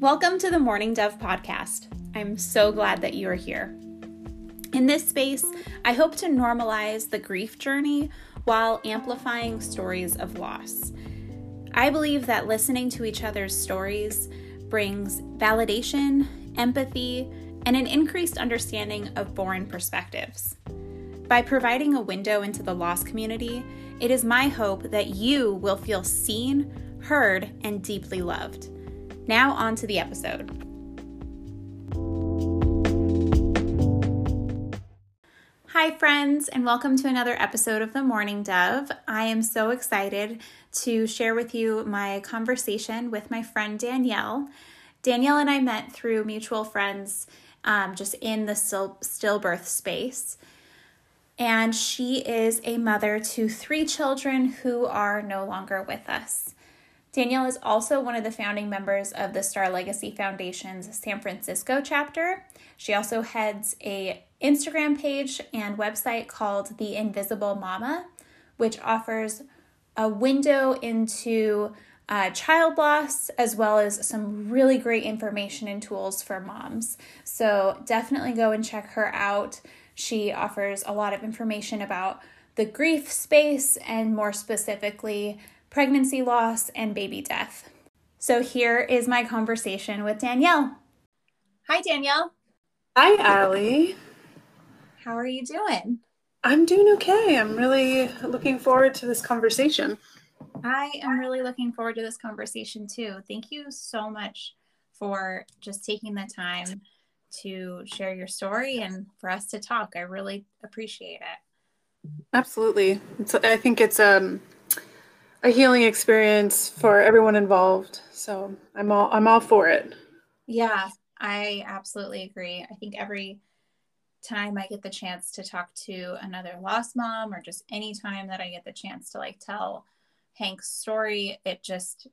Welcome to the Morning Dove podcast. I'm so glad that you are here. In this space, I hope to normalize the grief journey while amplifying stories of loss. I believe that listening to each other's stories brings validation, empathy, and an increased understanding of foreign perspectives. By providing a window into the loss community, it is my hope that you will feel seen, heard, and deeply loved. Now on to the episode. Hi friends, and welcome to another episode of The Morning Dove. I am so excited to share with you my conversation with my friend Danielle. Danielle and I met through mutual friends just in the stillbirth space. And she is a mother to three children who are no longer with us. Danielle is also one of the founding members of the Star Legacy Foundation's San Francisco chapter. She also heads an Instagram page and website called The Invisible Mama, which offers a window into child loss as well as some really great information and tools for moms. So definitely go and check her out. She offers a lot of information about the grief space and more specifically, pregnancy loss and baby death. So here is my conversation with Danielle. Hi, Danielle. Hi, Allie. How are you doing? I'm doing okay. I'm really looking forward to this conversation. I am really looking forward to this conversation too. Thank you so much for just taking the time to share your story and for us to talk. I really appreciate it. Absolutely. I think it's a healing experience for everyone involved. So I'm all for it. Yeah, I absolutely agree. I think every time I get the chance to talk to another lost mom or just any time that I get the chance to like tell Hank's story, it just,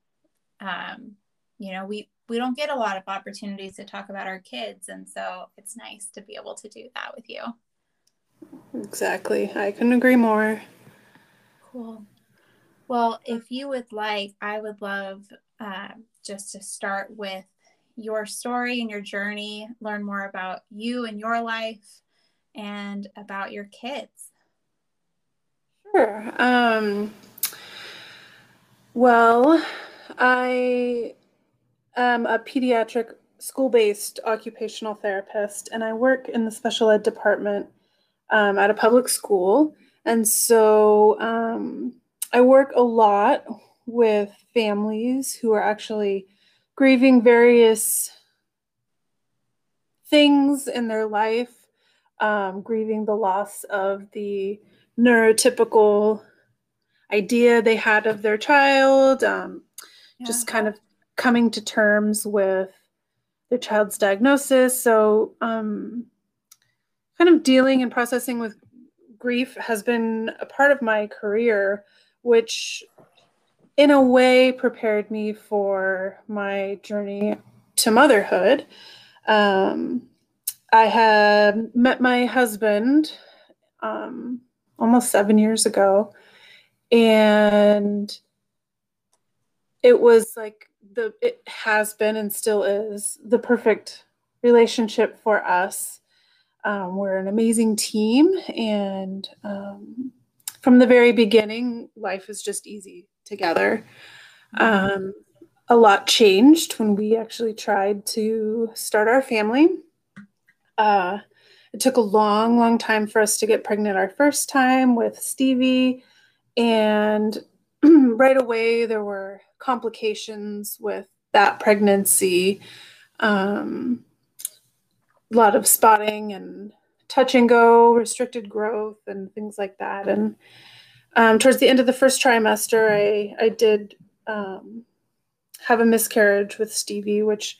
we don't get a lot of opportunities to talk about our kids. And so it's nice to be able to do that with you. Exactly. I couldn't agree more. Cool. Well, if you would like, I would love just to start with your story and your journey, learn more about you and your life and about your kids. Sure. Well, I am a pediatric school-based occupational therapist, and I work in the special ed department at a public school. And so I work a lot with families who are actually grieving various things in their life, grieving the loss of the neurotypical idea they had of their child, just kind of coming to terms with their child's diagnosis. So kind of dealing and processing with grief has been a part of my career, which in a way prepared me for my journey to motherhood. I had met my husband almost 7 years ago, and it was like it has been and still is the perfect relationship for us. We're an amazing team, and from the very beginning, life was just easy together. A lot changed when we actually tried to start our family. It took a long, long time for us to get pregnant our first time with Stevie. And right away, there were complications with that pregnancy. A lot of spotting and touch and go, restricted growth and things like that. And towards the end of the first trimester, I did have a miscarriage with Stevie, which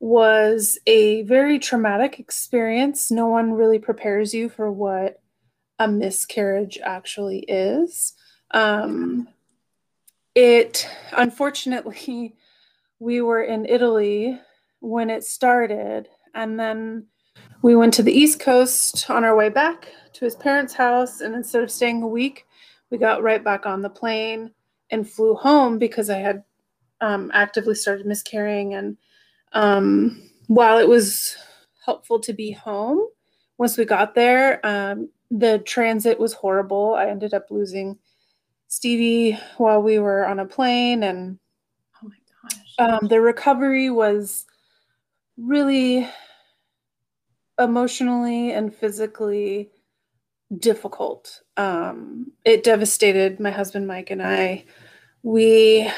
was a very traumatic experience. No one really prepares you for what a miscarriage actually is. Unfortunately, we were in Italy when it started, and then we went to the East Coast on our way back to his parents' house, and instead of staying a week, we got right back on the plane and flew home because I had actively started miscarrying, and While it was helpful to be home, once we got there, the transit was horrible. I ended up losing Stevie while we were on a plane, and oh my gosh, the recovery was really emotionally and physically difficult. It devastated my husband, Mike, and I. We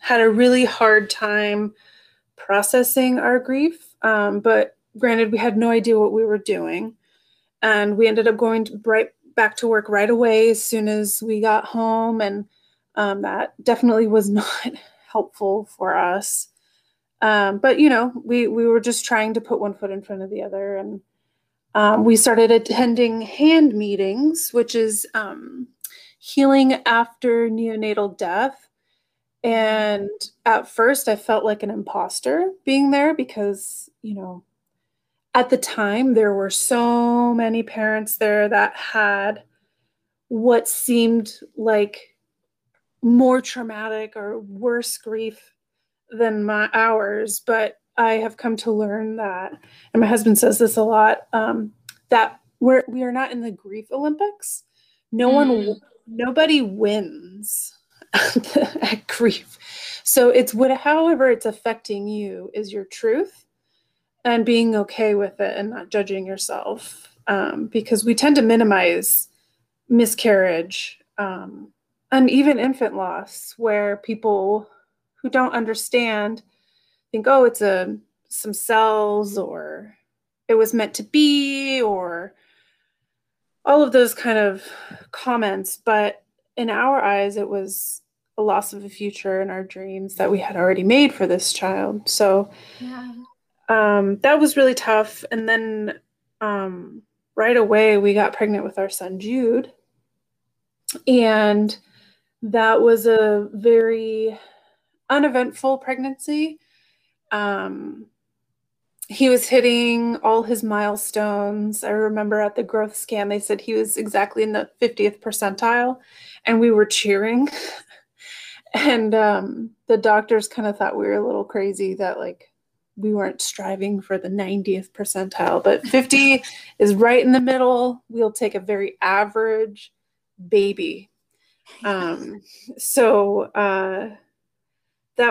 had a really hard time processing our grief, but granted, we had no idea what we were doing. And we ended up going right back to work right away as soon as we got home. And that definitely was not helpful for us. But, you know, we were just trying to put one foot in front of the other. And we started attending hand meetings, which is healing after neonatal death. And at first I felt like an imposter being there because, you know, at the time, there were so many parents there that had what seemed like more traumatic or worse grief than ours. But I have come to learn that, and my husband says this a lot, that we are not in the grief Olympics. Nobody wins at grief. So it's however it's affecting you is your truth. And being okay with it and not judging yourself, because we tend to minimize miscarriage and even infant loss, where people who don't understand think, oh, it's some cells, or it was meant to be, or all of those kind of comments. But in our eyes, it was a loss of a future and our dreams that we had already made for this child. So yeah. That was really tough. And then right away, we got pregnant with our son, Jude. And that was a very uneventful pregnancy. He was hitting all his milestones. I remember at the growth scan, they said he was exactly in the 50th percentile, and we were cheering. And the doctors kind of thought we were a little crazy that, like, we weren't striving for the 90th percentile, but 50 is right in the middle. We'll take a very average baby. That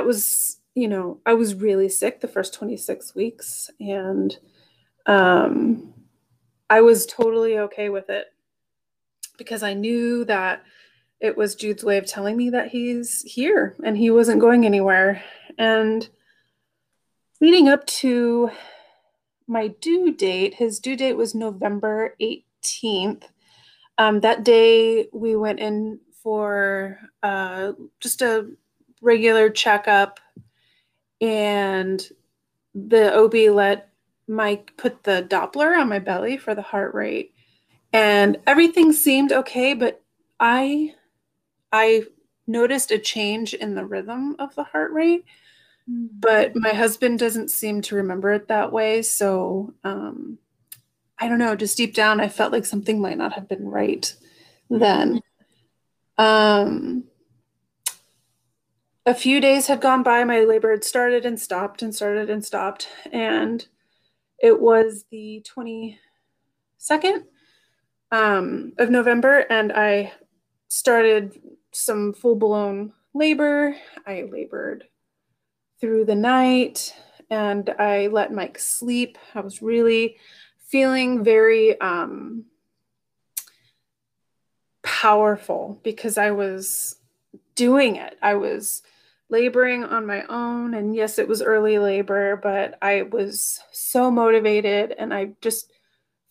was, you know, I was really sick the first 26 weeks, and I was totally okay with it because I knew that it was Jude's way of telling me that he's here and he wasn't going anywhere. And leading up to my due date, his due date was November 18th. That day we went in for just a regular checkup, and the OB let Mike put the Doppler on my belly for the heart rate, and everything seemed okay, but I noticed a change in the rhythm of the heart rate. But my husband doesn't seem to remember it that way. So I don't know, just deep down, I felt like something might not have been right then. A few days had gone by. My labor had started and stopped and started and stopped. And it was the 22nd of November. And I started some full-blown labor. I labored through the night, and I let Mike sleep. I was really feeling very powerful because I was doing it. I was laboring on my own, and yes, it was early labor, but I was so motivated, and I just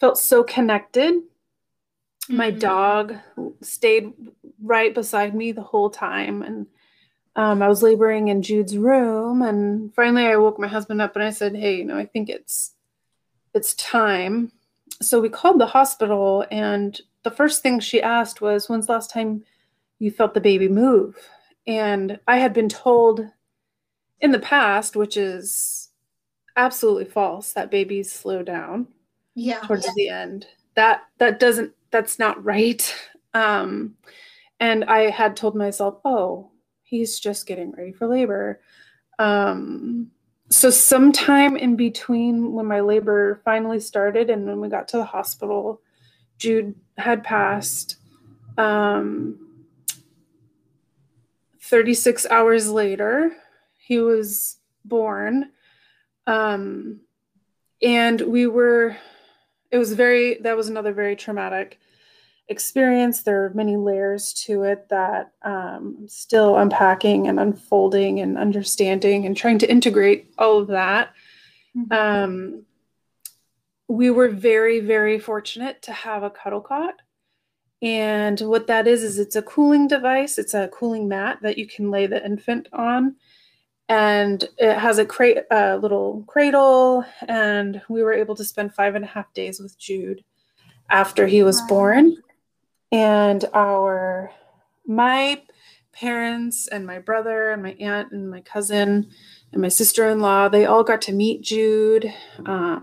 felt so connected. Mm-hmm. My dog stayed right beside me the whole time, and I was laboring in Jude's room, and finally I woke my husband up and I said, hey, you know, I think it's time. So we called the hospital, and the first thing she asked was, when's the last time you felt the baby move? And I had been told in the past, which is absolutely false, that babies slow down towards the end. That's not right. And I had told myself, oh, he's just getting ready for labor. So sometime in between when my labor finally started and when we got to the hospital, Jude had passed. 36 hours later, he was born. And we were, it was very, that was another very traumatic experience. There are many layers to it that I'm still unpacking and unfolding and understanding and trying to integrate all of that. Mm-hmm. We were very, very fortunate to have a cuddle cot. And what that is it's a cooling device. It's a cooling mat that you can lay the infant on. And it has a little cradle. And we were able to spend 5.5 days with Jude after he was born. And my parents and my brother and my aunt and my cousin and my sister-in-law, they all got to meet Jude. Got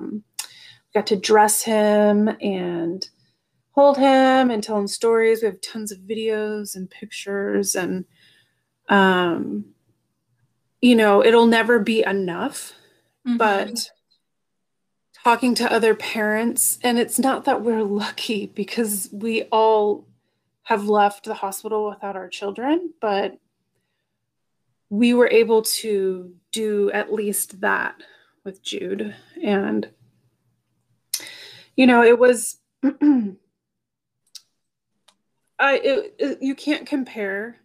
to dress him and hold him and tell him stories. We have tons of videos and pictures, and it'll never be enough. Mm-hmm. But talking to other parents, and it's not that we're lucky because we all have left the hospital without our children, but we were able to do at least that with Jude. And it was, you can't compare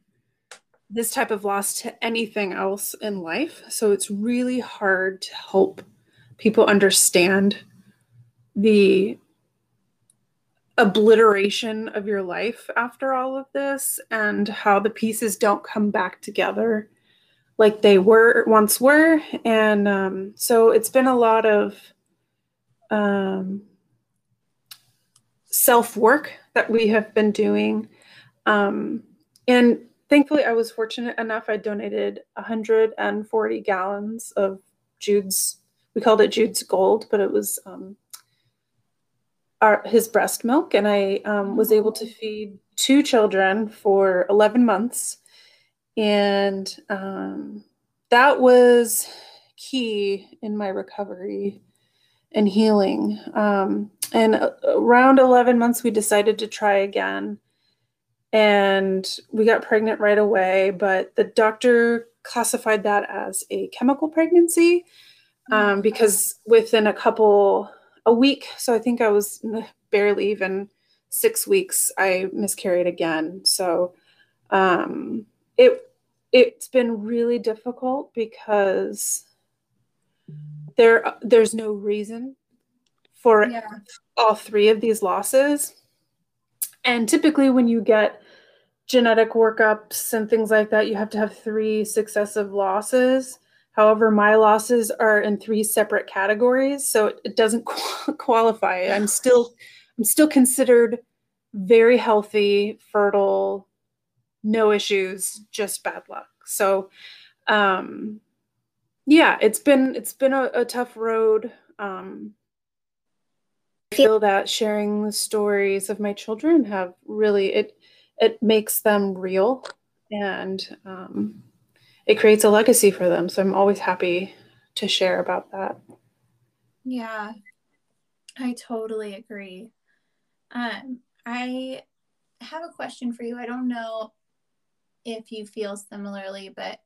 this type of loss to anything else in life. So it's really hard to help people understand the obliteration of your life after all of this and how the pieces don't come back together like they once were. And so it's been a lot of self-work that we have been doing. And thankfully, I was fortunate enough. I donated 140 gallons of Jude's, we called it Jude's Gold, but it was his breast milk. And I was able to feed 2 children for 11 months. And that was key in my recovery and healing. And around 11 months, we decided to try again. And we got pregnant right away, but the doctor classified that as a chemical pregnancy because within a week, so I think I was barely even 6 weeks, I miscarried again. So it's been really difficult because there's no reason for all 3 of these losses. And typically when you get genetic workups and things like that, you have to have 3 successive losses. However, my losses are in 3 separate categories, so it doesn't qualify. I'm still considered very healthy, fertile, no issues, just bad luck. So, it's been a tough road. I feel that sharing the stories of my children have really, it makes them real, and it creates a legacy for them. So I'm always happy to share about that. Yeah, I totally agree. I have a question for you. I don't know if you feel similarly, but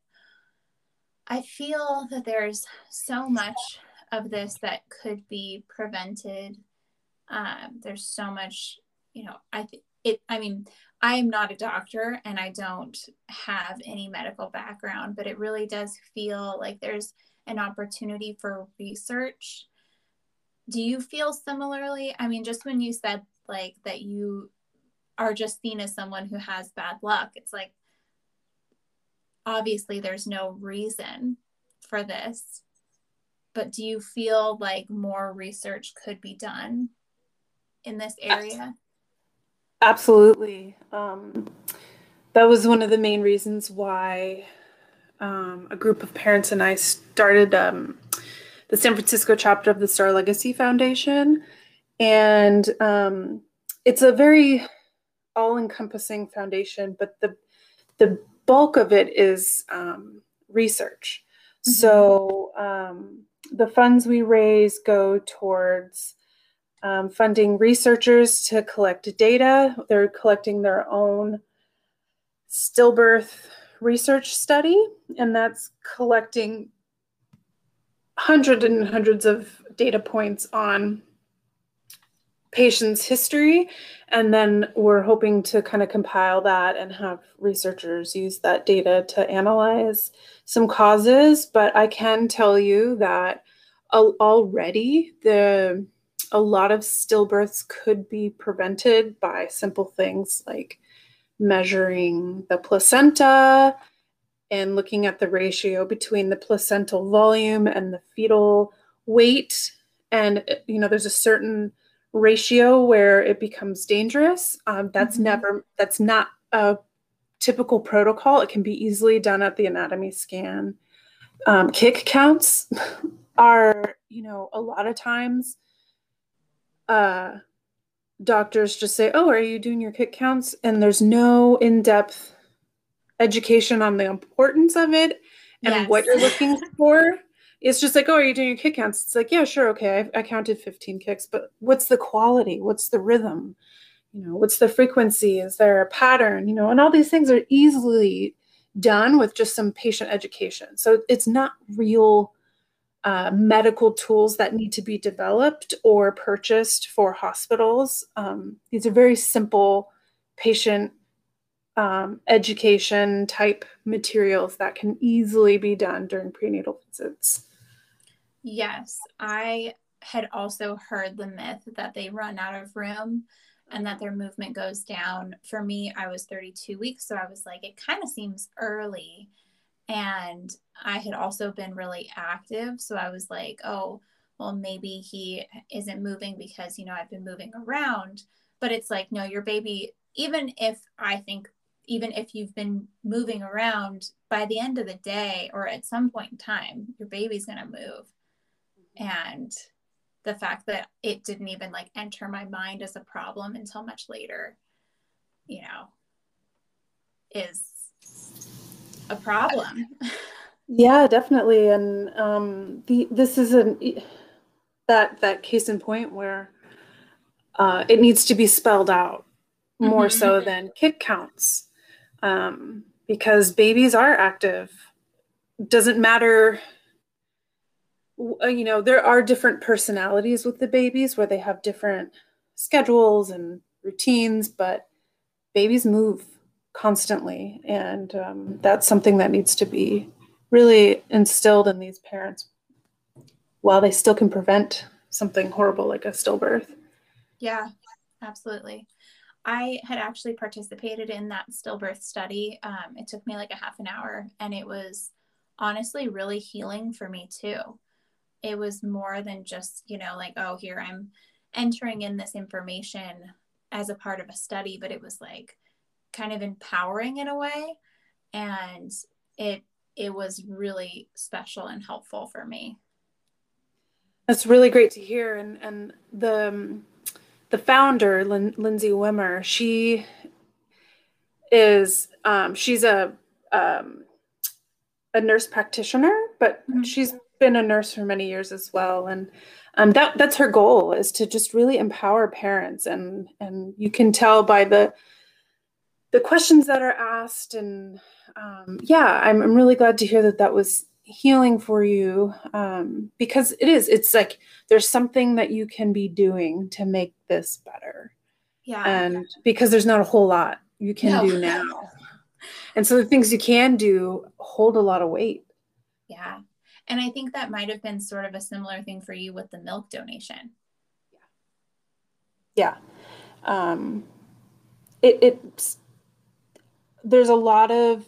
I feel that there's so much of this that could be prevented. There's so much, I am not a doctor and I don't have any medical background, but it really does feel like there's an opportunity for research. Do you feel similarly? I mean, just when you said like that you are just seen as someone who has bad luck, it's like, obviously there's no reason for this, but do you feel like more research could be done in this area? Absolutely. That was one of the main reasons why a group of parents and I started the San Francisco chapter of the Star Legacy Foundation. And it's a very all-encompassing foundation, but the bulk of it is research. Mm-hmm. So the funds we raise go towards funding researchers to collect data. They're collecting their own stillbirth research study, and that's collecting hundreds and hundreds of data points on patients' history, and then we're hoping to kind of compile that and have researchers use that data to analyze some causes. But I can tell you that already a lot of stillbirths could be prevented by simple things like measuring the placenta and looking at the ratio between the placental volume and the fetal weight. And, you know, there's a certain ratio where it becomes dangerous. That's not a typical protocol. It can be easily done at the anatomy scan. Kick counts are, you know, a lot of times doctors just say, oh, are you doing your kick counts? And there's no in-depth education on the importance of it and what you're looking for. It's just like, oh, are you doing your kick counts? It's like, yeah, sure, okay, I counted 15 kicks, but what's the quality? What's the rhythm? You know, what's the frequency? Is there a pattern? You know, and all these things are easily done with just some patient education. So it's not real medical tools that need to be developed or purchased for hospitals. These are very simple patient education type materials that can easily be done during prenatal visits. Yes, I had also heard the myth that they run out of room and that their movement goes down. For me, I was 32 weeks, so I was like, it kind of seems early. And I had also been really active, so I was like, oh, well, maybe he isn't moving because, you know, I've been moving around. But it's like, no, your baby, even if you've been moving around, by the end of the day or at some point in time, your baby's going to move. And the fact that it didn't even like enter my mind as a problem until much later, you know, is a problem. Yeah, definitely. And this is that case in point where it needs to be spelled out more so than kick counts, because babies are active. Doesn't matter, you know, there are different personalities with the babies where they have different schedules and routines, but babies move constantly. And that's something that needs to be really instilled in these parents while they still can prevent something horrible like a stillbirth. Yeah, absolutely. I had actually participated in that stillbirth study. It took me like a half an hour, and it was honestly really healing for me too. It was more than just, you know, like, oh, here I'm entering in this information as a part of a study, but it was like kind of empowering in a way. And it was really special and helpful for me. That's really great to hear. And the founder, Lindsay Wimmer, she is, she's a nurse practitioner, but she's been a nurse for many years as well. And that's her goal, is to just really empower parents. And you can tell by the questions that are asked. And I'm really glad to hear that was healing for you, because it's like there's something that you can be doing to make this better. Yeah. And because there's not a whole lot you can do now. And so the things you can do hold a lot of weight. Yeah. And I think that might have been sort of a similar thing for you with the milk donation. Yeah. There's a lot of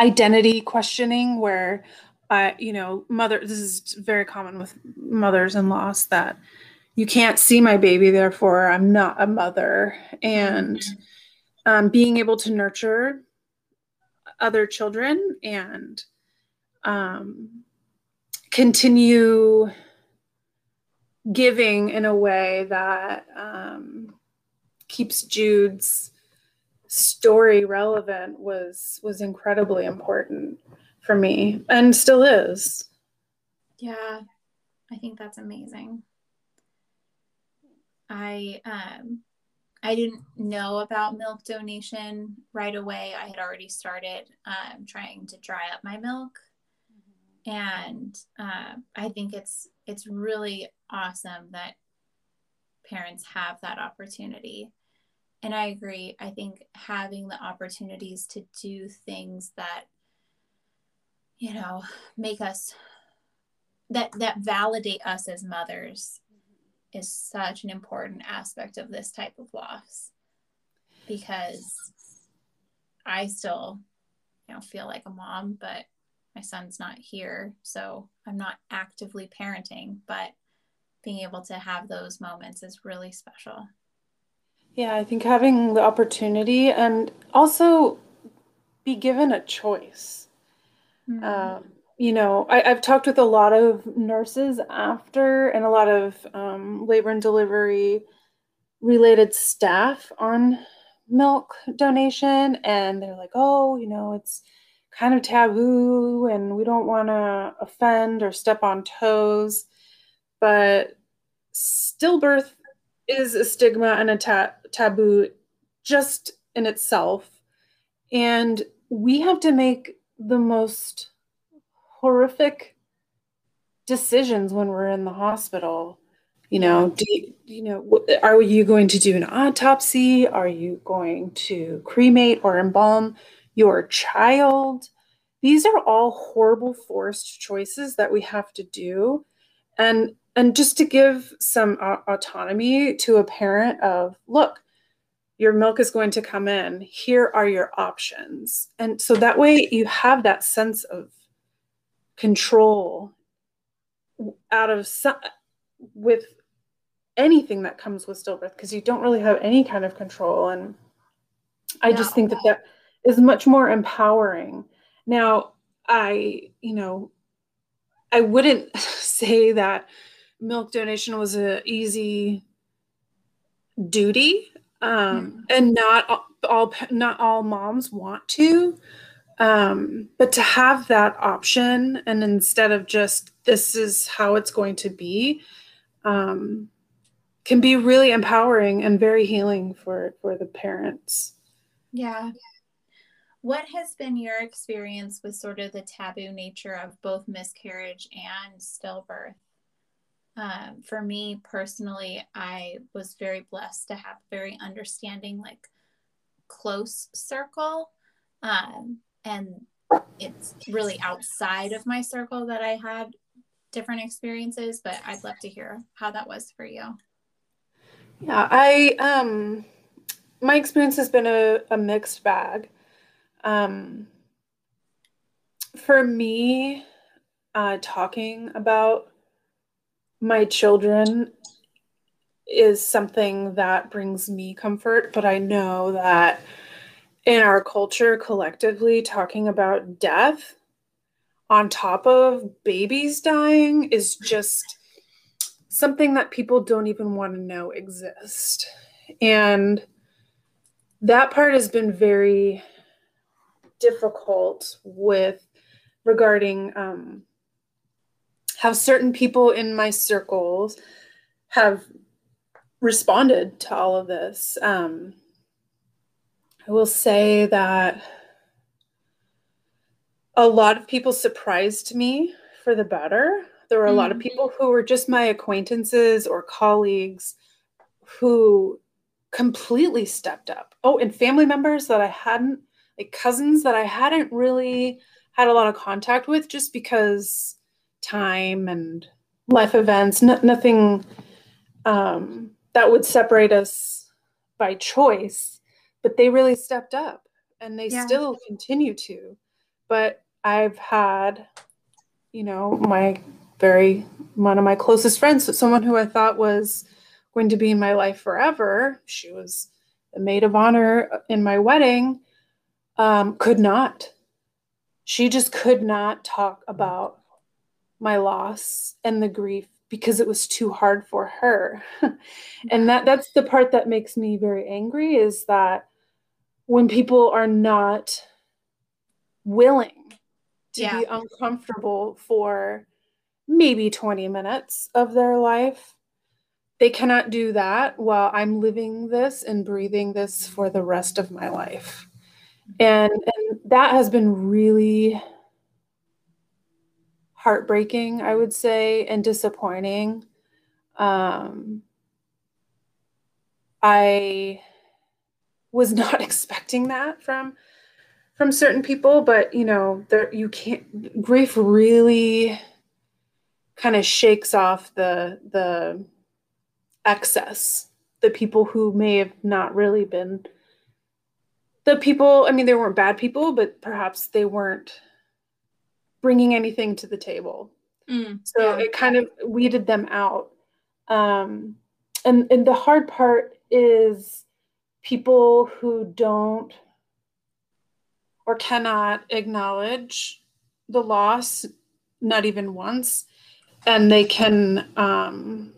identity questioning where, this is very common with mothers and loss, that you can't see my baby, therefore I'm not a mother. And being able to nurture other children and continue giving in a way that keeps Jude's story relevant was incredibly important. for me, and still is. Yeah, I think that's amazing. I didn't know about milk donation right away. I had already started trying to dry up my milk. Mm-hmm. And I think it's really awesome that parents have that opportunity. And I agree. I think having the opportunities to do things that, you know, make us, that validate us as mothers is such an important aspect of this type of loss, because I still, you know, feel like a mom, but my son's not here. So I'm not actively parenting, but being able to have those moments is really special. Yeah, I think having the opportunity and also be given a choice. Mm-hmm. You know, I've talked with a lot of nurses after, and a lot of labor and delivery related staff on milk donation. And they're like, oh, you know, it's kind of taboo and we don't want to offend or step on toes. But stillbirth is a stigma and a taboo just in itself. And we have to make the most horrific decisions when we're in the hospital. You know, are you going to do an autopsy? Are you going to cremate or embalm your child? These are all horrible forced choices that we have to do. And just to give some autonomy to a parent of, look, your milk is going to come in. Here are your options. And so that way you have that sense of control with anything that comes with stillbirth, because you don't really have any kind of control. And I just think that is much more empowering. Now, I wouldn't say that milk donation was an easy duty, and not all moms want to. But to have that option, and instead of just, this is how it's going to be, can be really empowering and very healing for the parents. Yeah. What has been your experience with sort of the taboo nature of both miscarriage and stillbirth? For me personally, I was very blessed to have a very understanding, like, close circle. And it's really outside of my circle that I had different experiences, but I'd love to hear how that was for you. Yeah, my experience has been a mixed bag. For me, talking about my children is something that brings me comfort, but I know that in our culture collectively, talking about death on top of babies dying is just something that people don't even want to know exists. And that part has been very difficult regarding how certain people in my circles have responded to all of this. I will say that a lot of people surprised me for the better. There were a lot of people who were just my acquaintances or colleagues who completely stepped up. Oh, and family members that I hadn't, like cousins that I hadn't really had a lot of contact with, just because time and life events, nothing that would separate us by choice. But they really stepped up, and they still continue to. But I've had, you know, one of my closest friends, so someone who I thought was going to be in my life forever, she was the maid of honor in my wedding, could not. She just could not talk about my loss and the grief, because it was too hard for her. And that's the part that makes me very angry, is that when people are not willing to be uncomfortable for maybe 20 minutes of their life. They cannot do that while I'm living this and breathing this for the rest of my life. And that has been really heartbreaking, I would say, and disappointing. I was not expecting that from certain people, but you know, there, you can't. Grief really kind of shakes off the excess, the people who may have not really been the people. I mean, they weren't bad people, but perhaps they weren't bringing anything to the table. So it kind of weeded them out. And the hard part is people who don't or cannot acknowledge the loss, not even once, and they can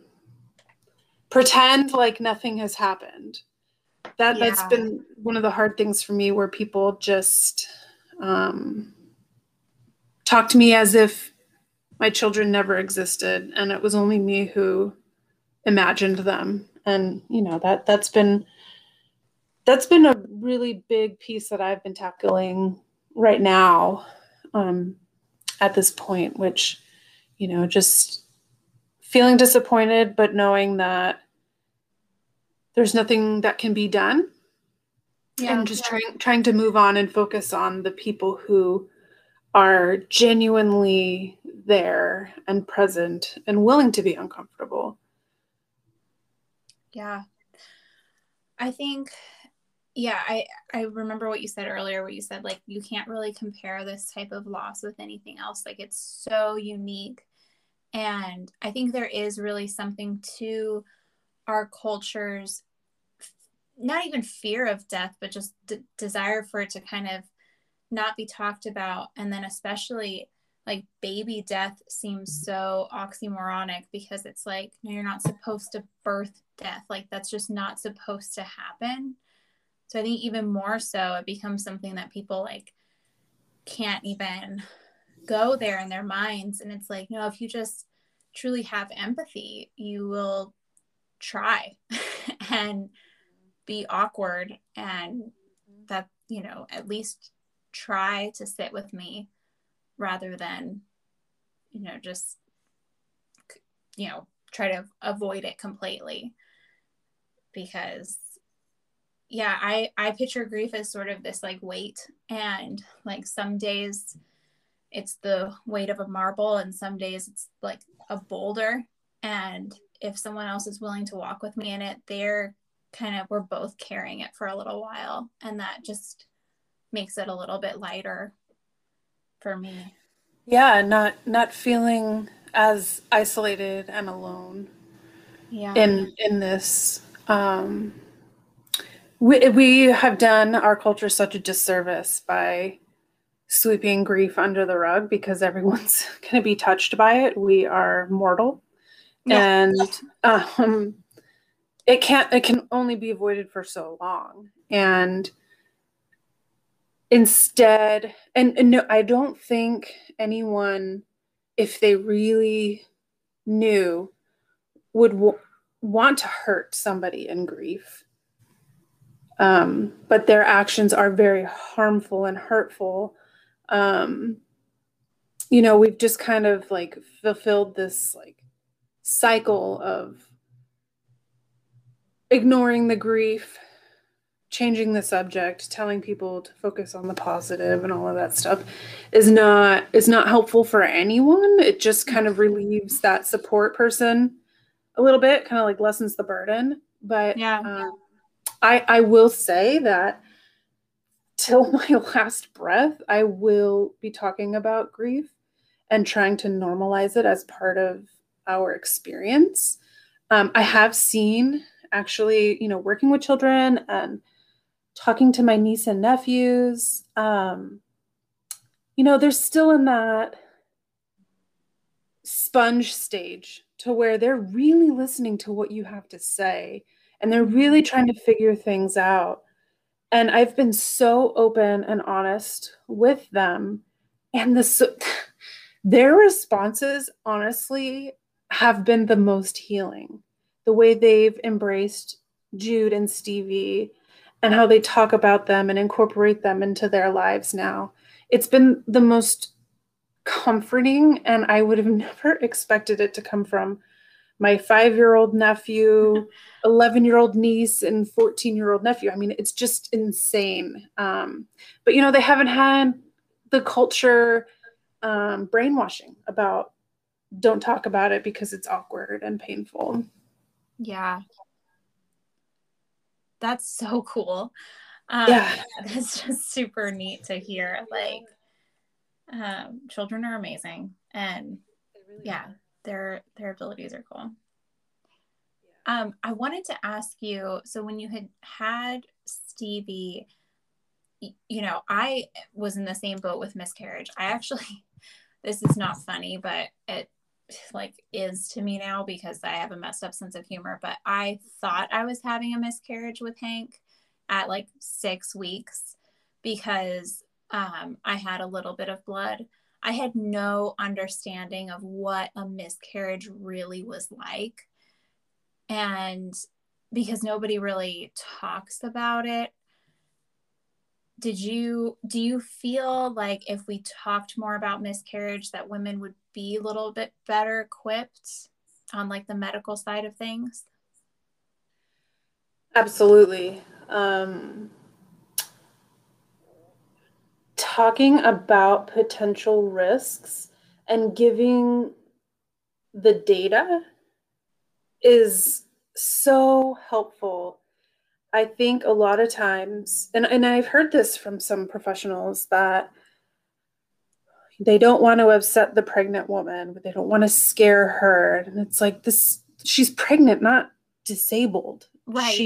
pretend like nothing has happened. That's been one of the hard things for me, where people just talk to me as if my children never existed and it was only me who imagined them. And you know, that's been a really big piece that I've been tackling right now at this point, which, you know, just feeling disappointed, but knowing that there's nothing that can be done. And just trying to move on and focus on the people who are genuinely there and present and willing to be uncomfortable. Yeah. I think, I remember what you said earlier, where you said, like, you can't really compare this type of loss with anything else. Like, it's so unique. And I think there is really something to our culture's, not even fear of death, but just desire for it to kind of not be talked about. And then especially like baby death seems so oxymoronic, because it's like, no, you're not supposed to birth death. Like, that's just not supposed to happen. So I think even more so, it becomes something that people like can't even go there in their minds. And it's like, no, if you just truly have empathy, you will try and be awkward, and that, you know, at least try to sit with me, rather than, you know, just, you know, try to avoid it completely. Because I picture grief as sort of this like weight, and like some days it's the weight of a marble and some days it's like a boulder. And if someone else is willing to walk with me in it, we're both carrying it for a little while, and that just makes it a little bit lighter for me. Yeah, not feeling as isolated and alone in this. We have done our culture such a disservice by sweeping grief under the rug, because everyone's going to be touched by it. We are mortal. And it can only be avoided for so long. And instead, and no, I don't think anyone, if they really knew, would want to hurt somebody in grief. But their actions are very harmful and hurtful. You know, we've just kind of like fulfilled this like cycle of ignoring the grief, changing the subject, telling people to focus on the positive, and all of that stuff is not helpful for anyone. It just kind of relieves that support person a little bit, kind of like lessens the burden. But I will say that till my last breath, I will be talking about grief and trying to normalize it as part of our experience. I have seen, actually, you know, working with children and talking to my niece and nephews, you know, they're still in that sponge stage to where they're really listening to what you have to say, and they're really trying to figure things out. And I've been so open and honest with them And their responses, honestly, have been the most healing. The way they've embraced Jude and Stevie and how they talk about them and incorporate them into their lives now. It's been the most comforting, and I would have never expected it to come from my 5-year-old nephew, 11-year-old niece, and 14-year-old nephew. I mean, it's just insane. But, you know, they haven't had the culture brainwashing about don't talk about it because it's awkward and painful. Yeah. That's so cool. Yeah. That's just super neat to hear. Like, children are amazing. And, yeah, their abilities are cool. I wanted to ask you, so when you had Stevie, you know, I was in the same boat with miscarriage. I actually, this is not funny, but it like is to me now because I have a messed up sense of humor, but I thought I was having a miscarriage with Hank at like 6 weeks because I had a little bit of blood. I had no understanding of what a miscarriage really was like. And because nobody really talks about it, do you feel like if we talked more about miscarriage that women would be a little bit better equipped on like the medical side of things? Absolutely. Talking about potential risks and giving the data is so helpful. I think a lot of times, and I've heard this from some professionals, that they don't want to upset the pregnant woman, but they don't want to scare her. And it's like, this, she's pregnant, not disabled. Right.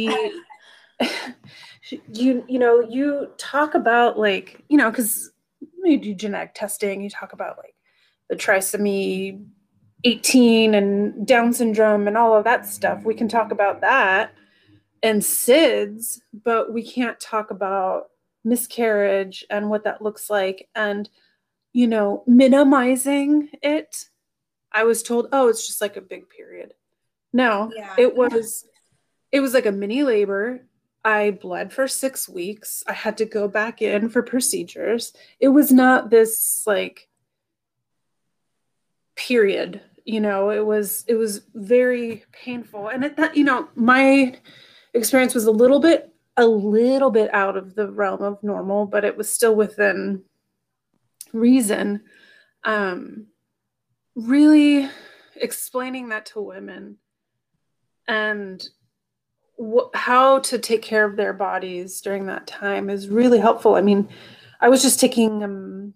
You know, you talk about like, you know, because you do genetic testing, you talk about like the trisomy 18 and Down syndrome and all of that stuff. We can talk about that. And SIDS, but we can't talk about miscarriage and what that looks like and, you know, minimizing it. I was told, oh, it's just like a big period. No, yeah. It was like a mini labor. I bled for 6 weeks. I had to go back in for procedures. It was not this like period, you know, it was very painful. And at that, you know, my experience was a little bit out of the realm of normal, but it was still within reason. Really explaining that to women and how to take care of their bodies during that time is really helpful. I mean, I was just taking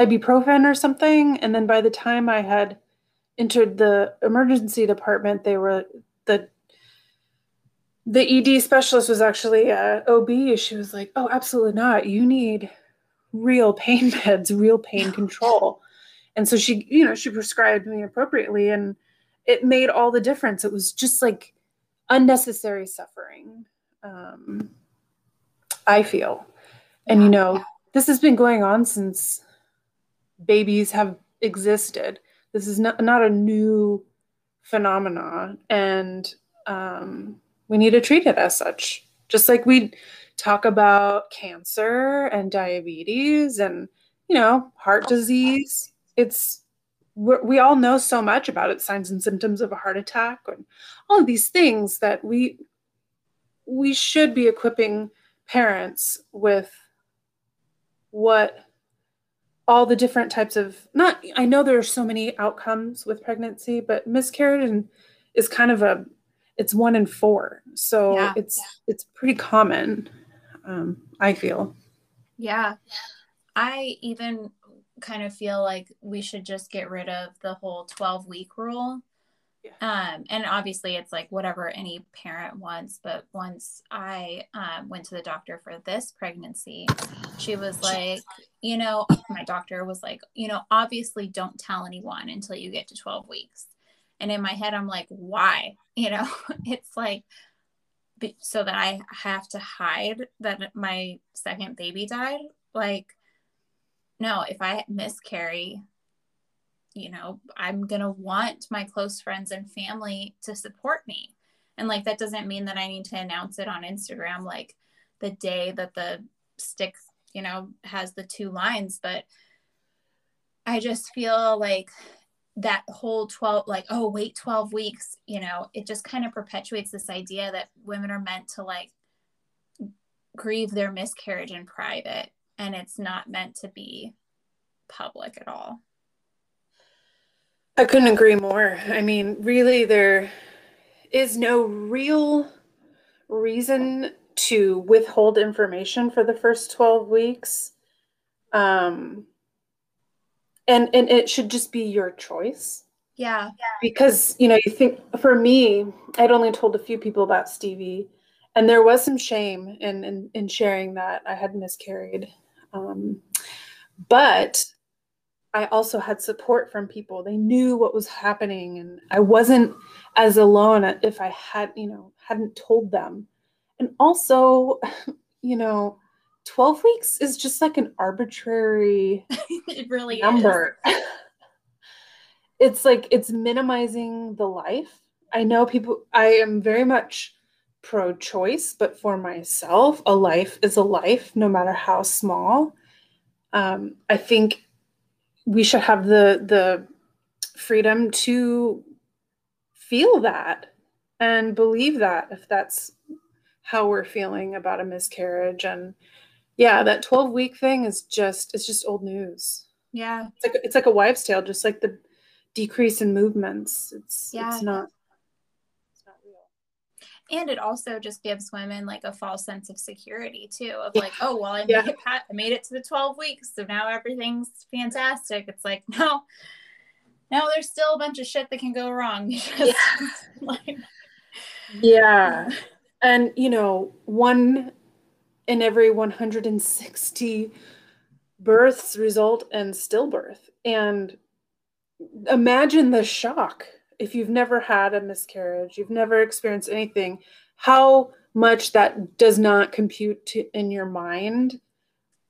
ibuprofen or something, and then by the time I had entered the emergency department, the ED specialist was actually OB. She was like, oh, absolutely not. You need real pain meds, real pain control. And so she, you know, she prescribed me appropriately, and it made all the difference. It was just like unnecessary suffering, I feel. And, you know, this has been going on since babies have existed. This is not a new phenomenon. And, we need to treat it as such, just like we talk about cancer and diabetes and, you know, heart disease. We all know so much about it, signs and symptoms of a heart attack and all of these things that we should be equipping parents with what all the different types of, not, I know there are so many outcomes with pregnancy, but miscarriage is kind of it's 1 in 4. So yeah, it's pretty common, I feel. Yeah. I even kind of feel like we should just get rid of the whole 12-week rule. Yeah. And obviously it's like whatever any parent wants. But once I went to the doctor for this pregnancy, she was like, you know, my doctor was like, you know, obviously don't tell anyone until you get to 12 weeks. And in my head, I'm like, why? You know, it's like, so that I have to hide that my second baby died. Like, no, if I miscarry, you know, I'm going to want my close friends and family to support me. And like, that doesn't mean that I need to announce it on Instagram, like the day that the stick, you know, has the two lines, but I just feel like that whole 12, like, oh, wait, 12 weeks, you know, it just kind of perpetuates this idea that women are meant to like grieve their miscarriage in private, and it's not meant to be public at all. I couldn't agree more. I mean, really, there is no real reason to withhold information for the first 12 weeks. And it should just be your choice. Yeah. Because, you know, you think, for me, I'd only told a few people about Stevie, and there was some shame in sharing that I had miscarried. But I also had support from people. They knew what was happening, and I wasn't as alone if I had, you know, hadn't told them. And also, you know, 12 weeks is just like an arbitrary it really number. Is. It's like, it's minimizing the life. I know people, I am very much pro-choice, but for myself, a life is a life, no matter how small. I think we should have the freedom to feel that and believe that, if that's how we're feeling about a miscarriage. And yeah, that 12-week thing is just, it's just old news. Yeah. It's like a wives' tale, just like the decrease in movements. It's not real. And it also just gives women like a false sense of security too, of like, oh, well, I made it to the 12 weeks, so now everything's fantastic. It's like, no, there's still a bunch of shit that can go wrong. Yeah. Like, yeah. And, you know, one in every 160 births result in stillbirth. And imagine the shock if you've never had a miscarriage, you've never experienced anything, how much that does not compute in your mind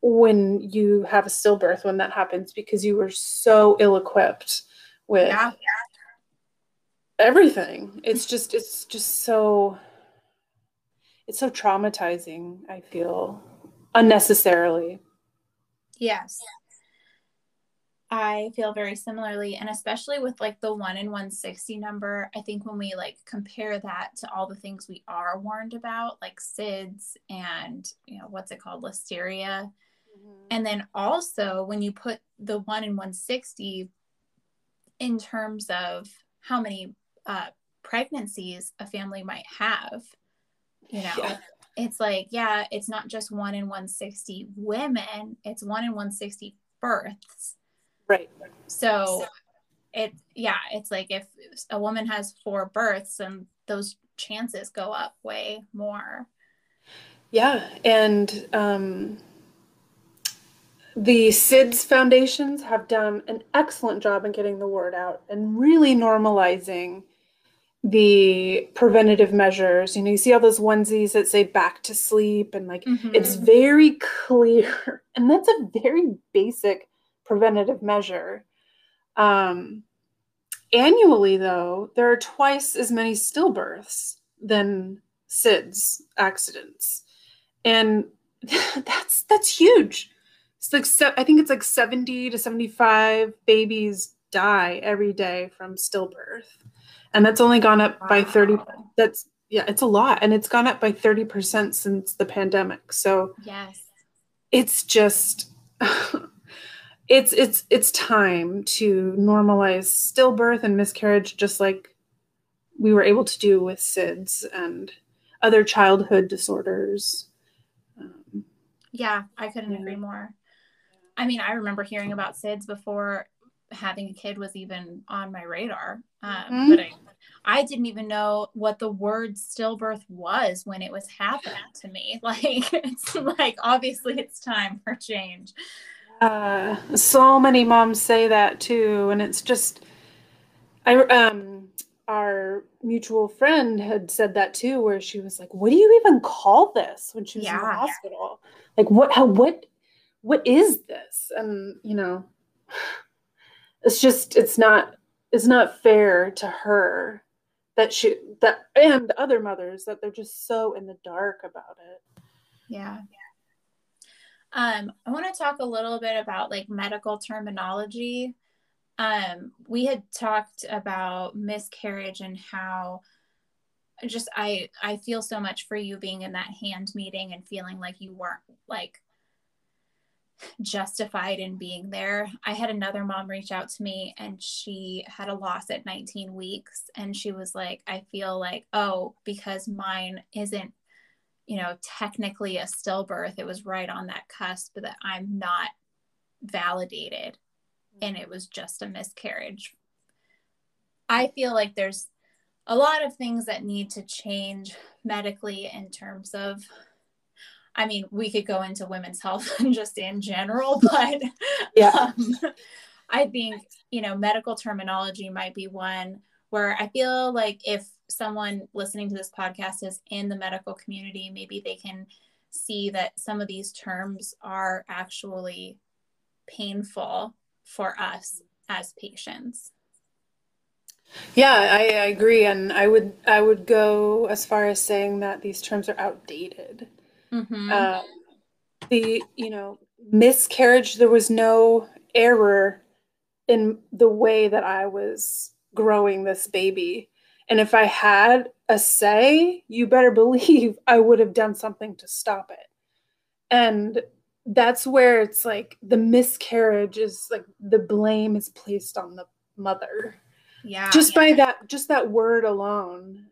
when you have a stillbirth, when that happens, because you were so ill-equipped with everything. It's so traumatizing, I feel, unnecessarily. Yes. I feel very similarly. And especially with like the 1 in 160 number, I think when we like compare that to all the things we are warned about, like SIDS and, you know, what's it called? Listeria. Mm-hmm. And then also when you put the 1 in 160 in terms of how many pregnancies a family might have, you know, it's like, yeah, it's not just 1 in 160 women, it's 1 in 160 births. Right. So it's like if a woman has 4 births, and those chances go up way more. Yeah. And the SIDS foundations have done an excellent job in getting the word out and really normalizing the preventative measures. You know, you see all those onesies that say back to sleep, and like, mm-hmm. It's very clear. And that's a very basic preventative measure. Annually, though, there are twice as many stillbirths than SIDS accidents. And that's huge. It's like, I think it's like 70 to 75 babies die every day from stillbirth. And that's only gone up by 30. It's a lot. And it's gone up by 30% since the pandemic. So yes, it's just, it's time to normalize stillbirth and miscarriage, just like we were able to do with SIDS and other childhood disorders. I couldn't agree more. I mean, I remember hearing about SIDS before having a kid was even on my radar. But I didn't even know what the word stillbirth was when it was happening to me. Like, it's like, obviously it's time for change. So many moms say that too. And it's just, our mutual friend had said that too, where she was like, what do you even call this when she was in the hospital? Like what, how, what, what is this? And, you know, it's just, it's not fair to her that she, that, and other mothers, that they're just so in the dark about it. Yeah. I want to talk a little bit about like medical terminology. We had talked about miscarriage and how just, I feel so much for you being in that hand meeting and feeling like you weren't like justified in being there. I had another mom reach out to me and she had a loss at 19 weeks. And she was like, I feel like, oh, because mine isn't, you know, technically a stillbirth, it was right on that cusp, that I'm not validated. And it was just a miscarriage. I feel like there's a lot of things that need to change medically in terms of, I mean, we could go into women's health and just in general, but yeah, I think, you know, medical terminology might be one where I feel like if someone listening to this podcast is in the medical community, maybe they can see that some of these terms are actually painful for us as patients. Yeah, I agree. And I would go as far as saying that these terms are outdated. Mm-hmm. Miscarriage, there was no error in the way that I was growing this baby. And if I had a say, you better believe I would have done something to stop it. And that's where it's like the miscarriage is like the blame is placed on the mother. Yeah. By that, just that word alone,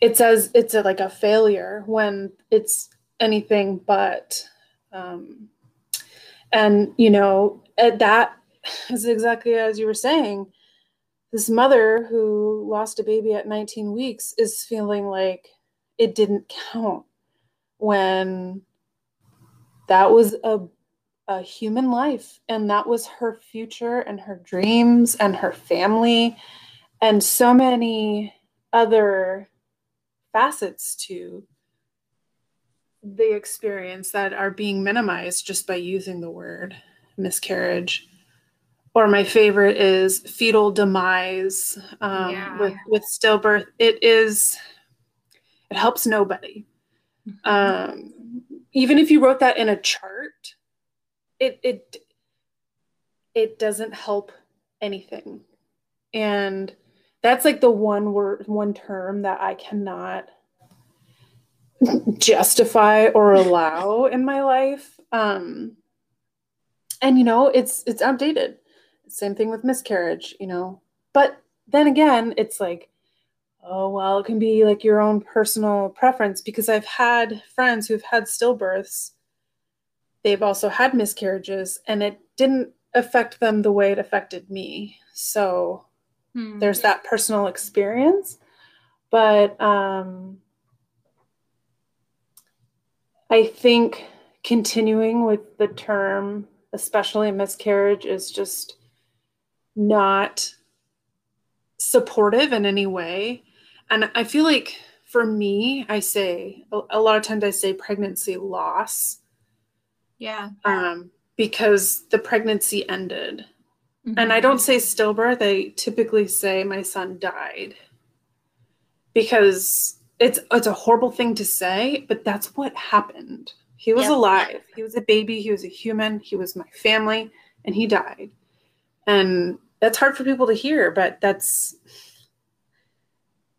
it's like a failure when it's anything but. And, you know, that is exactly as you were saying. This mother who lost a baby at 19 weeks is feeling like it didn't count when that was a human life, and that was her future and her dreams and her family and so many other facets to the experience that are being minimized just by using the word miscarriage. Or my favorite is fetal demise with stillbirth. It helps nobody. Even if you wrote that in a chart, it doesn't help anything. And that's like the one term that I cannot justify or allow in my life. And you know, it's outdated. Same thing with miscarriage, you know, but then again, it's like, oh, well, it can be like your own personal preference, because I've had friends who've had stillbirths. They've also had miscarriages, and it didn't affect them the way it affected me. So there's that personal experience, but I think continuing with the term, especially miscarriage, is just not supportive in any way. And I feel like for me, I say a lot of times I say pregnancy loss. Yeah. Because the pregnancy ended. Mm-hmm. And I don't say stillbirth. I typically say my son died, because it's a horrible thing to say, but that's what happened. He was alive. He was a baby. He was a human. He was my family, and he died. And that's hard for people to hear, but that's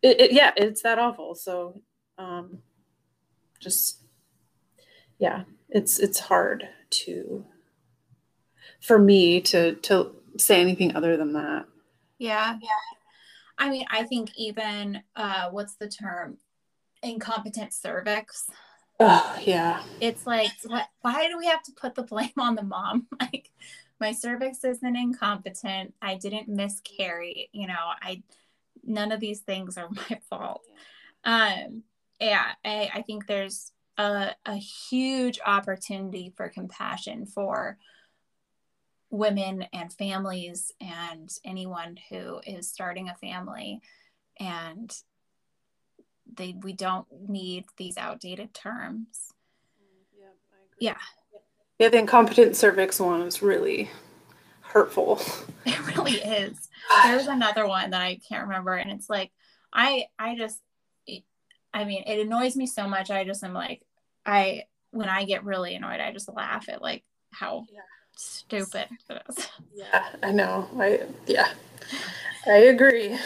it. Yeah, it's that awful. So, it's hard for me to say anything other than that. Yeah, yeah. I mean, I think even what's the term? Incompetent cervix. Oh yeah. It's like, what? Why do we have to put the blame on the mom? Like, my cervix isn't incompetent. I didn't miscarry. You know, none of these things are my fault. I think there's a huge opportunity for compassion for women and families and anyone who is starting a family, and we don't need these outdated terms. Yeah, I agree. Yeah. Yeah, the incompetent cervix one is really hurtful. It really is. There's another one that I can't remember, and it's like, I mean, it annoys me so much. I just am like, when I get really annoyed, I just laugh at like how stupid it is. Yeah, I know. I agree.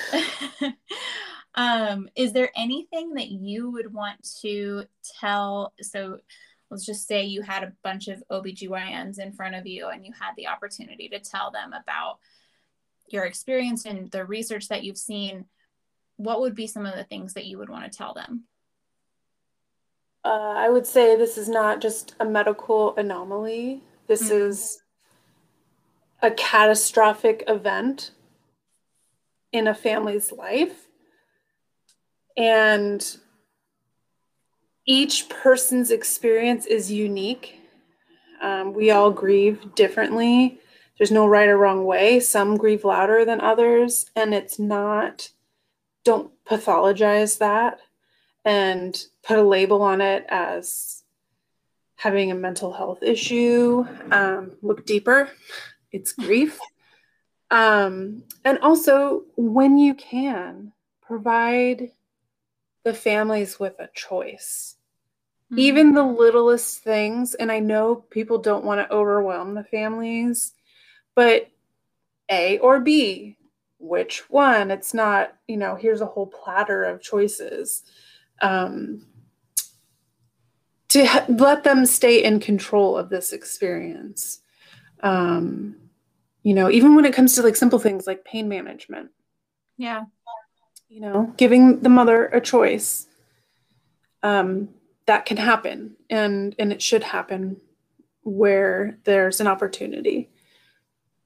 Is there anything that you would want to tell? So let's just say you had a bunch of OBGYNs in front of you and you had the opportunity to tell them about your experience and the research that you've seen. What would be some of the things that you would want to tell them? I would say this is not just a medical anomaly. This is a catastrophic event in a family's life. And each person's experience is unique. We all grieve differently. There's no right or wrong way. Some grieve louder than others, and don't pathologize that and put a label on it as having a mental health issue. Look deeper. It's grief. And also, when you can, provide the families with a choice. Mm-hmm. Even the littlest things, and I know people don't want to overwhelm the families, but A or B, which one? It's not, here's a whole platter of choices. To let them stay in control of this experience. Even when it comes to like simple things like pain management. Yeah. Giving the mother a choice. That can happen and it should happen where there's an opportunity.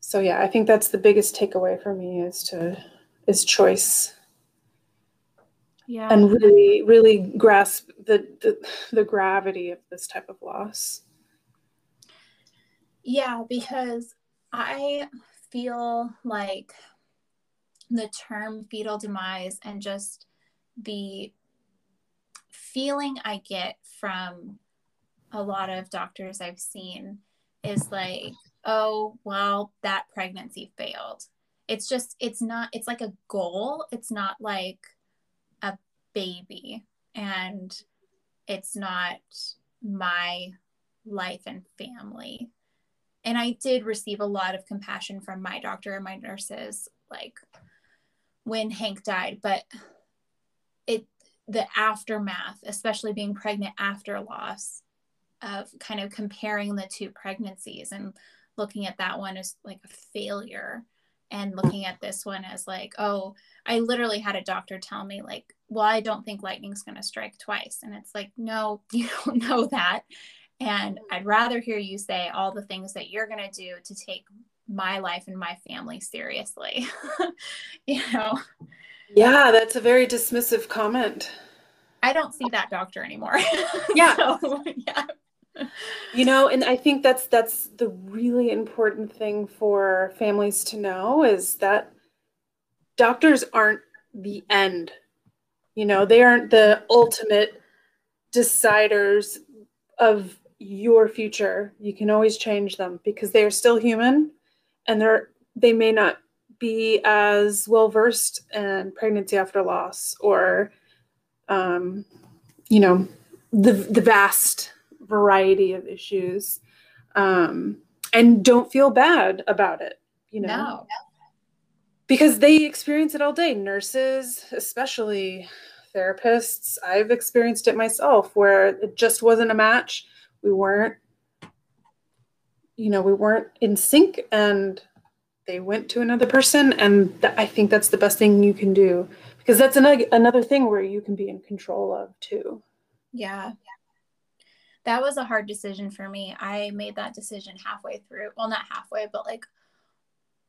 So yeah, I think that's the biggest takeaway for me is choice. Yeah. And really, really grasp the gravity of this type of loss. Yeah, because I feel like the term fetal demise and just the feeling I get from a lot of doctors I've seen is like, oh, well, that pregnancy failed. It's like a goal. It's not like a baby, and it's not my life and family. And I did receive a lot of compassion from my doctor and my nurses, like when Hank died, but the aftermath, especially being pregnant after loss, of kind of comparing the two pregnancies and looking at that one as like a failure and looking at this one as like, oh, I literally had a doctor tell me like, well, I don't think lightning's going to strike twice. And it's like, no, you don't know that. And I'd rather hear you say all the things that you're going to do to take my life and my family seriously. Yeah, that's a very dismissive comment. I don't see that doctor anymore. Yeah. So, yeah. And I think that's the really important thing for families to know is that doctors aren't the end. They aren't the ultimate deciders of your future. You can always change them because they are still human, and they may not be as well versed in pregnancy after loss or the vast variety of issues, and don't feel bad about it, No. Because they experience it all day. Nurses, especially therapists, I've experienced it myself where it just wasn't a match. We weren't in sync, and they went to another person. And I think that's the best thing you can do, because that's another thing where you can be in control of too. Yeah. That was a hard decision for me. I made that decision halfway through. Well, not halfway, but like,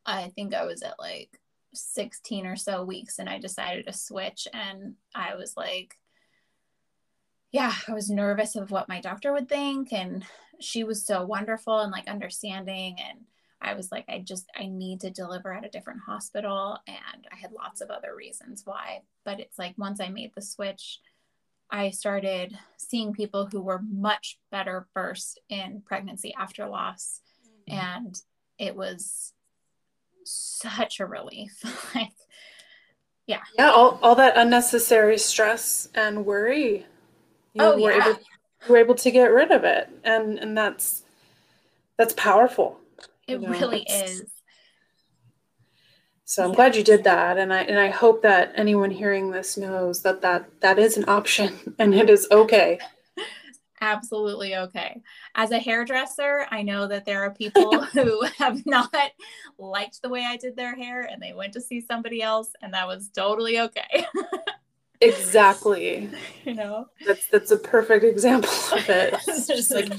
I think I was at like 16 or so weeks, and I decided to switch. And I was like, yeah, I was nervous of what my doctor would think. And she was so wonderful and like understanding. And I was like, I need to deliver at a different hospital. And I had lots of other reasons why, but it's like, once I made the switch, I started seeing people who were much better versed in pregnancy after loss. Mm-hmm. And it was such a relief. Like, yeah. Yeah. All that unnecessary stress and worry. You were able to get rid of it. And that's powerful. It really is. So I'm glad you did that. And I hope that anyone hearing this knows that is an option and it is okay. Absolutely okay. As a hairdresser, I know that there are people who have not liked the way I did their hair and they went to see somebody else and that was totally okay. Exactly. That's a perfect example of it. It's just like,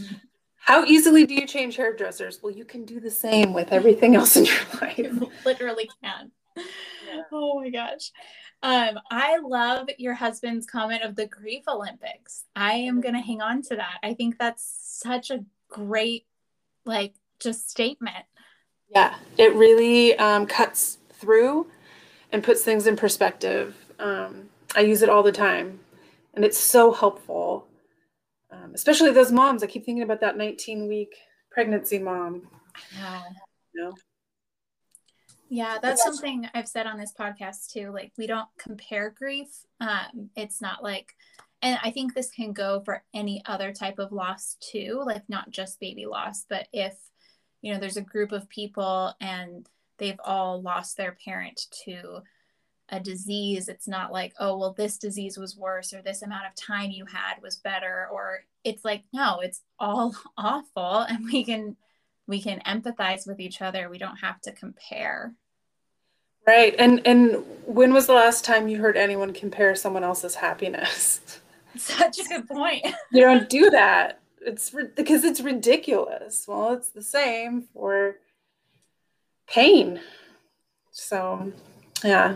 how easily do you change hairdressers? Well, you can do the same with everything else in your life. You literally can. Yeah. Oh my gosh. I love your husband's comment of the grief Olympics. I am going to hang on to that. I think that's such a great, just statement. Yeah, it really cuts through and puts things in perspective. I use it all the time and it's so helpful. Especially those moms. I keep thinking about that 19-week pregnancy mom. Yeah. Yeah, that's something I've said on this podcast too. Like, we don't compare grief. It's not like, and I think this can go for any other type of loss too, like not just baby loss, but if, there's a group of people and they've all lost their parent to a disease, it's not like, oh, well, this disease was worse or this amount of time you had was better, or it's like, no, it's all awful. And we can empathize with each other. We don't have to compare. Right. And when was the last time you heard anyone compare someone else's happiness? Such a good point. You don't do that. It's because it's ridiculous. Well, it's the same for pain. So yeah.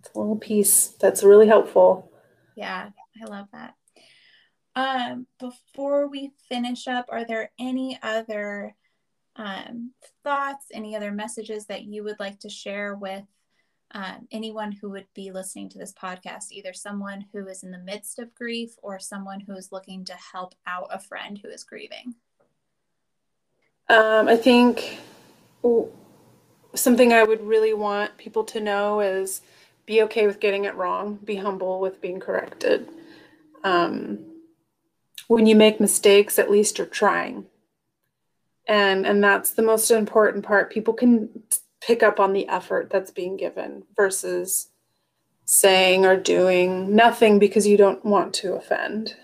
It's a little piece that's really helpful. Yeah, I love that. Before we finish up, are there any other thoughts, any other messages that you would like to share with anyone who would be listening to this podcast, either someone who is in the midst of grief or someone who is looking to help out a friend who is grieving? I think something I would really want people to know is, be okay with getting it wrong. Be humble with being corrected. When you make mistakes, at least you're trying. And that's the most important part. People can pick up on the effort that's being given versus saying or doing nothing because you don't want to offend.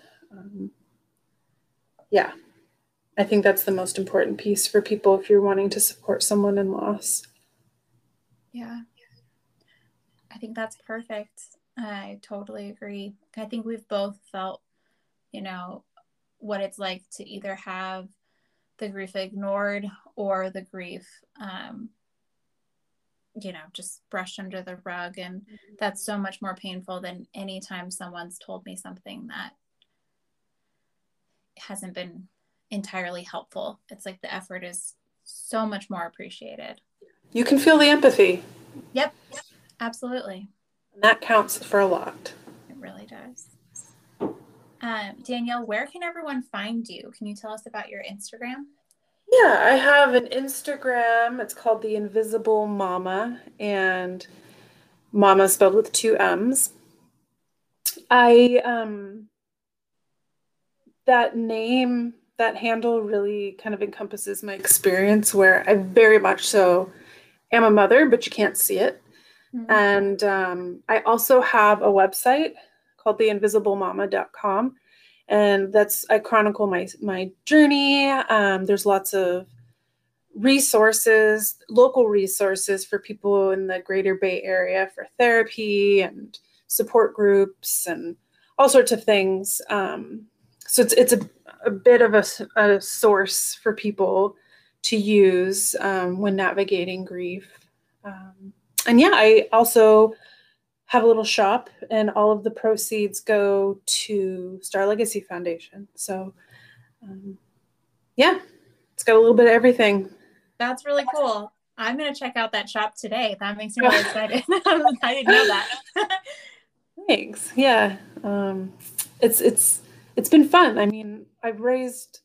Yeah, I think that's the most important piece for people if you're wanting to support someone in loss. Yeah. I think that's perfect. I totally agree. I think we've both felt, what it's like to either have the grief ignored or the grief, just brushed under the rug. And that's so much more painful than any time someone's told me something that hasn't been entirely helpful. It's like the effort is so much more appreciated. You can feel the empathy. Yep. Absolutely. And that counts for a lot. It really does. Danielle, where can everyone find you? Can you tell us about your Instagram? Yeah, I have an Instagram. It's called The Invisible Mama, and mama spelled with 2 M's. That name, that handle really kind of encompasses my experience where I very much so am a mother, but you can't see it. And I also have a website called theinvisiblemama.com, and I chronicle my journey. There's lots of resources, local resources for people in the greater Bay Area for therapy and support groups and all sorts of things. So it's a bit of a source for people to use when navigating grief. And yeah, I also have a little shop and all of the proceeds go to Star Legacy Foundation. So yeah, it's got a little bit of everything. That's really cool. I'm going to check out that shop today. That makes me really excited. I didn't know that. Thanks. Yeah. it's been fun. I mean, I've raised,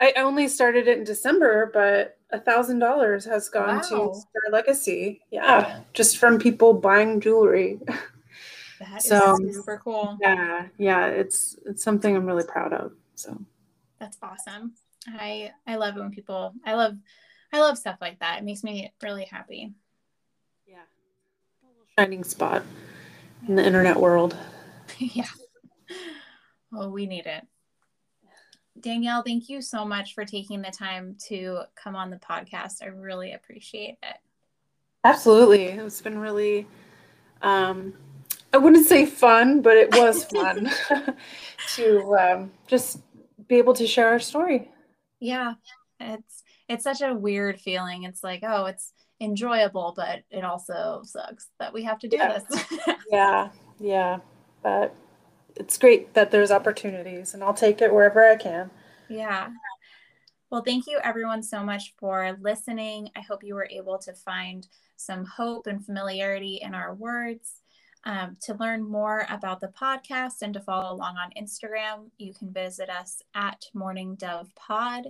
I only started it in December, but $1,000 has gone to Star Legacy. Yeah. Just from people buying jewelry. That is super cool. Yeah. Yeah. It's something I'm really proud of. So that's awesome. I love when people, I love stuff like that. It makes me really happy. Yeah. A little shining spot in the internet world. Yeah. Well, we need it. Danielle, thank you so much for taking the time to come on the podcast. I really appreciate it. Absolutely. It's been really, I wouldn't say fun, but it was fun to just be able to share our story. Yeah. It's such a weird feeling. It's like, oh, it's enjoyable, but it also sucks that we have to do this. Yeah. Yeah. But it's great that there's opportunities, and I'll take it wherever I can. Yeah. Well, thank you everyone so much for listening. I hope you were able to find some hope and familiarity in our words. To learn more about the podcast and to follow along on Instagram, you can visit us at Morning Dove Pod.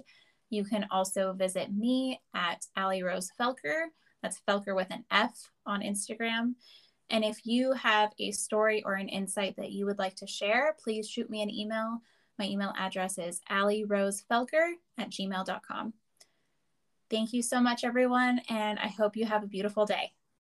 You can also visit me at Allie Rose Felker. That's Felker with an F on Instagram. And if you have a story or an insight that you would like to share, please shoot me an email. My email address is allierosefelker@gmail.com. Thank you so much, everyone, and I hope you have a beautiful day.